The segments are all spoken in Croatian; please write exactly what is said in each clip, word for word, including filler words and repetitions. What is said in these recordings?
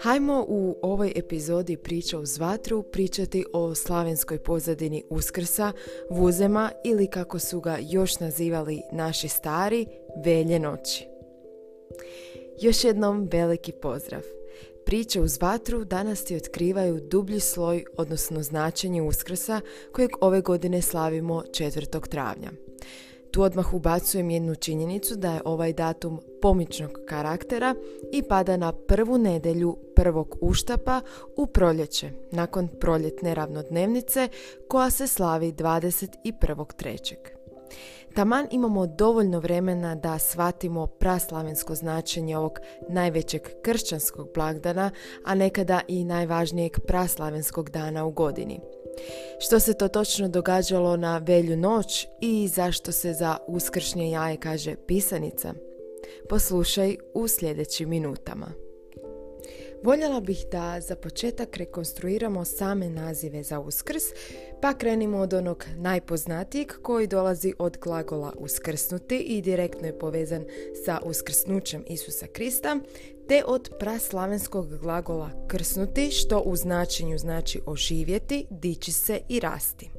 Hajmo u ovoj epizodi Priča uz vatru pričati o slavenskoj pozadini Uskrsa, Vuzema ili kako su ga još nazivali naši stari, Velje noći. Još jednom veliki pozdrav. Priče uz vatru danas ti otkrivaju dublji sloj, odnosno značenje Uskrsa kojeg ove godine slavimo četvrtog travnja. Tu odmah ubacujem jednu činjenicu da je ovaj datum pomičnog karaktera i pada na prvu nedjelju prvog uštapa u proljeće, nakon proljetne ravnodnevnice koja se slavi dvadeset prvog trećeg Taman imamo dovoljno vremena da shvatimo praslavensko značenje ovog najvećeg kršćanskog blagdana, a nekada i najvažnijeg praslavenskog dana u godini. Što se to točno događalo na Velju noć i zašto se za uskršnje jaje kaže pisanica? Poslušaj u sljedećim minutama. Voljela bih da za početak rekonstruiramo same nazive za Uskrs, pa krenimo od onog najpoznatijeg koji dolazi od glagola uskrsnuti i direktno je povezan sa uskrsnućem Isusa Krista, te od praslavenskog glagola krsnuti, što u značenju znači oživjeti, dići se i rasti.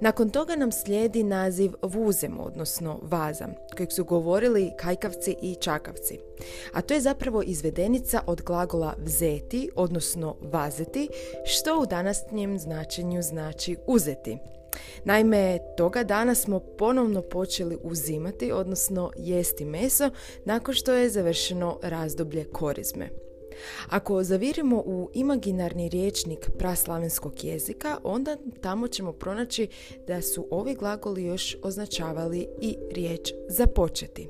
Nakon toga nam slijedi naziv Vuzem, odnosno Vazam, kojeg su govorili Kajkavci i Čakavci. A to je zapravo izvedenica od glagola vzeti, odnosno vazeti, što u današnjem značenju znači uzeti. Naime, toga dana smo ponovno počeli uzimati, odnosno jesti meso, nakon što je završeno razdoblje korizme. Ako zavirimo u imaginarni rječnik praslavenskog jezika, onda tamo ćemo pronaći da su ovi glagoli još označavali i riječ započeti.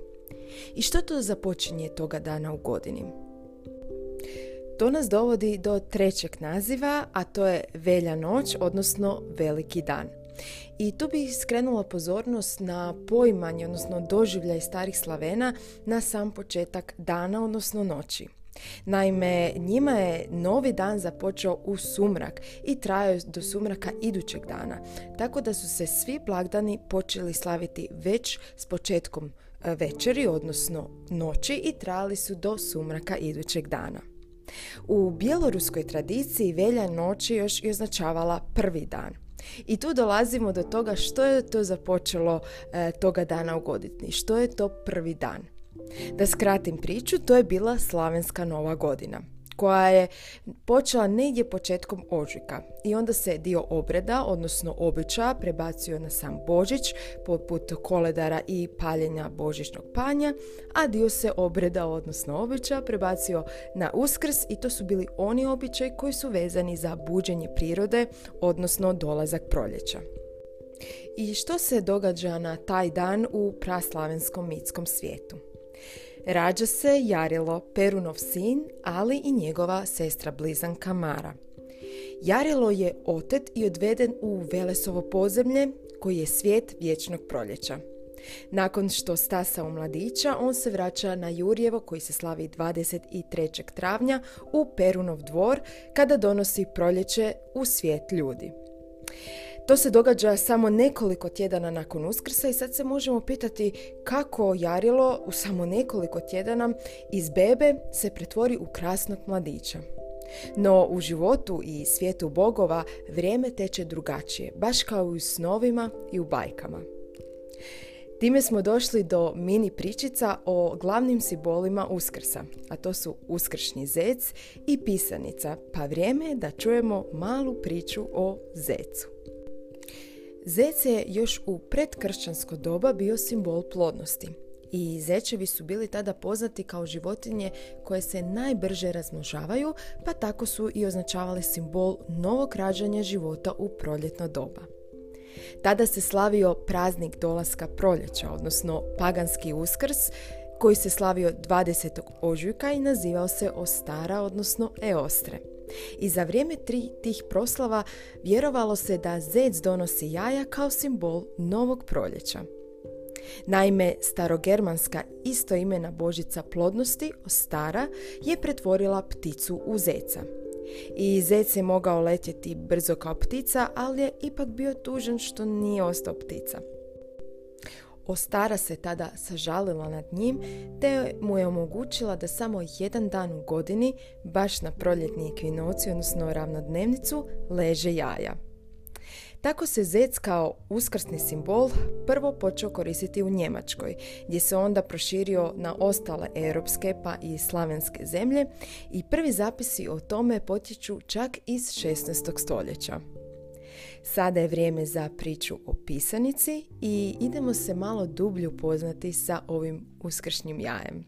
I što to započinje toga dana u godini? To nas dovodi do trećeg naziva, a to je Velja noć, odnosno Veliki dan. I tu bih skrenula pozornost na poimanje, odnosno doživljaj starih Slavena na sam početak dana, odnosno noći. Naime, njima je novi dan započeo u sumrak i trajao do sumraka idućeg dana, tako da su se svi blagdani počeli slaviti već s početkom večeri, odnosno noći, i trajali su do sumraka idućeg dana. U bjeloruskoj tradiciji Velja noći još i označavala prvi dan. I tu dolazimo do toga što je to započelo e, toga dana u godini, što je to prvi dan. Da skratim priču, to je bila slavenska nova godina, koja je počela negdje početkom ožujka i onda se dio obreda, odnosno običaja, prebacio na sam Božić, poput koledara i paljenja božićnog panja, a dio se obreda, odnosno običaja, prebacio na Uskrs i to su bili oni običaji koji su vezani za buđenje prirode, odnosno dolazak proljeća. I što se događa na taj dan u praslavenskom mitskom svijetu? Rađa se Jarilo, Perunov sin, ali i njegova sestra blizanka Mara. Jarilo je otet i odveden u Velesovo podzemlje, koji je svijet vječnog proljeća. Nakon što stasa u mladića, on se vraća na Jurjevo, koji se slavi dvadeset trećeg travnja, u Perunov dvor, kada donosi proljeće u svijet ljudi. To se događa samo nekoliko tjedana nakon Uskrsa i sad se možemo pitati kako Jarilo u samo nekoliko tjedana iz bebe se pretvori u krasnog mladića. No u životu i svijetu bogova vrijeme teče drugačije, baš kao i u snovima i u bajkama. Time smo došli do mini pričica o glavnim simbolima Uskrsa, a to su uskršnji zec i pisanica, pa vrijeme je da čujemo malu priču o zecu. Zec je još u predkršćansko doba bio simbol plodnosti i zečevi su bili tada poznati kao životinje koje se najbrže razmnožavaju, pa tako su i označavali simbol novog rađanja života u proljetno doba. Tada se slavio praznik dolaska proljeća, odnosno paganski Uskrs, koji se slavio dvadesetog ožujka i nazivao se Ostara, odnosno Eostre. I za vrijeme tri tih proslava vjerovalo se da zec donosi jaja kao simbol novog proljeća. Naime, starogermanska istoimena božica plodnosti, Ostara, je pretvorila pticu u zeca. I zec je mogao letjeti brzo kao ptica, ali je ipak bio tužan što nije ostao ptica. Ostara se tada sažalila nad njim te mu je omogućila da samo jedan dan u godini, baš na proljetni ekvinociju, odnosno ravnodnevnicu, leže jaja. Tako se zec kao uskrsni simbol prvo počeo koristiti u Njemačkoj, gdje se onda proširio na ostale europske pa i slavenske zemlje i prvi zapisi o tome potječu čak iz šesnaestog stoljeća. Sada je vrijeme za priču o pisanici i idemo se malo dublje upoznati sa ovim uskršnjim jajem.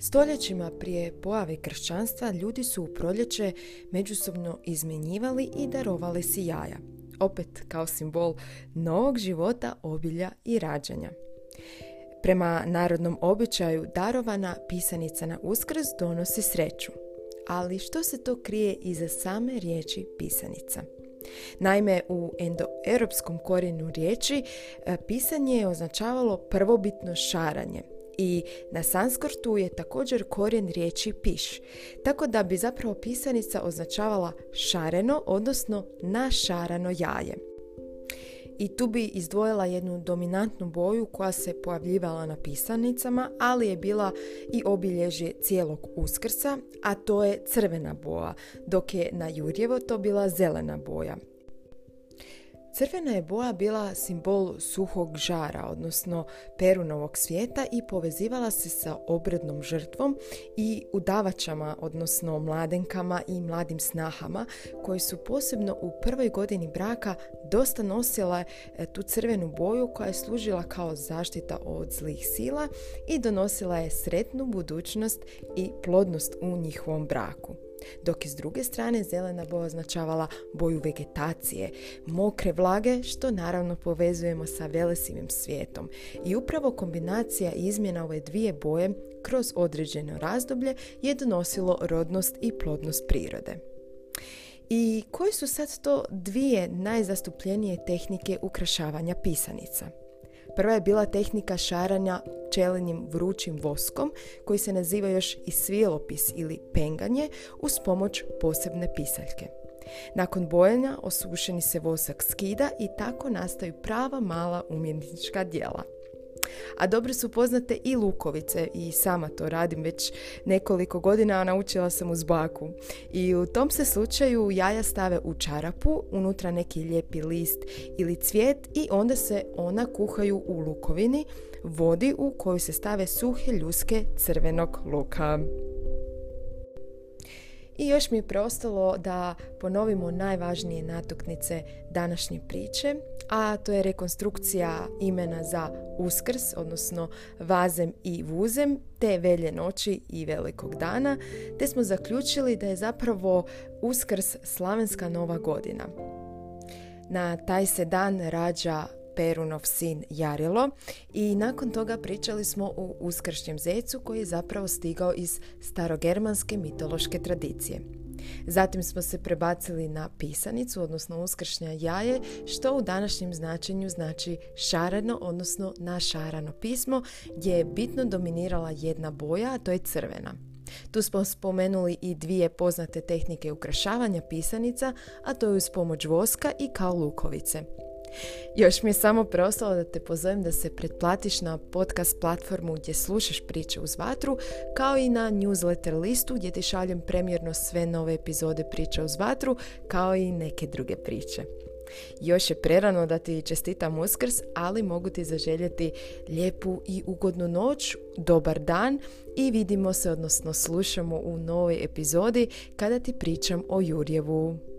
Stoljećima prije pojave kršćanstva ljudi su u proljeće međusobno izmjenjivali i darovali si jaja, opet kao simbol novog života, obilja i rađanja. Prema narodnom običaju darovana pisanica na Uskrs donosi sreću, ali što se to krije iza same riječi pisanica? Naime, u endoeuropskom korijenu riječi pisanje je označavalo prvobitno šaranje i na sanskrtu je također korijen riječi piš, tako da bi zapravo pisanica označavala šareno, odnosno našarano jaje. I tu bi izdvojila jednu dominantnu boju koja se pojavljivala na pisanicama, ali je bila i obilježje cijelog Uskrsa, a to je crvena boja, dok je na Jurjevo to bila zelena boja. Crvena je boja bila simbol suhog žara, odnosno Perunovog svijeta, i povezivala se sa obrednom žrtvom i udavačama, odnosno mladenkama i mladim snahama, koji su posebno u prvoj godini braka dosta nosile tu crvenu boju koja je služila kao zaštita od zlih sila i donosila je sretnu budućnost i plodnost u njihovom braku. Dok je s druge strane zelena boja označavala boju vegetacije, mokre vlage, što naravno povezujemo sa Velesivim svijetom. I upravo kombinacija izmjena ove dvije boje kroz određeno razdoblje je donosilo rodnost i plodnost prirode. I koje su sad to dvije najzastupljenije tehnike ukrašavanja pisanica? Prva je bila tehnika šaranja pčelinjim vrućim voskom, koji se naziva još i svilopis ili penganje, uz pomoć posebne pisaljke. Nakon bojanja osušeni se vosak skida i tako nastaju prava mala umjetnička djela. A dobro su poznate i lukovice, i sama to radim već nekoliko godina, a naučila sam uz baku. I u tom se slučaju jaja stave u čarapu, unutra neki lijepi list ili cvijet, i onda se ona kuhaju u lukovini, vodi u koju se stave suhe ljuske crvenog luka. I još mi je preostalo da ponovimo najvažnije natuknice današnje priče, a to je rekonstrukcija imena za Uskrs, odnosno Vazem i Vuzem, te Velje noći i Velikog dana, te smo zaključili da je zapravo Uskrs slavenska nova godina. Na taj se dan rađa Perunov sin Jarilo i nakon toga pričali smo o uskršnjem zecu koji je zapravo stigao iz starogermanske mitološke tradicije. Zatim smo se prebacili na pisanicu, odnosno uskršnja jaje, što u današnjem značenju znači šareno, odnosno našarano pismo, gdje je bitno dominirala jedna boja, a to je crvena. Tu smo spomenuli i dvije poznate tehnike ukrašavanja pisanica, a to je uz pomoć voska i kao lukovice. Još mi je samo preostalo da te pozovem da se pretplatiš na podcast platformu gdje slušaš Priče uz vatru, kao i na newsletter listu gdje ti šaljem premjerno sve nove epizode Priča uz vatru, kao i neke druge priče. Još je prerano da ti čestitam Uskrs, ali mogu ti zaželjeti lijepu i ugodnu noć, dobar dan i vidimo se, odnosno slušamo u novoj epizodi kada ti pričam o Jurjevu.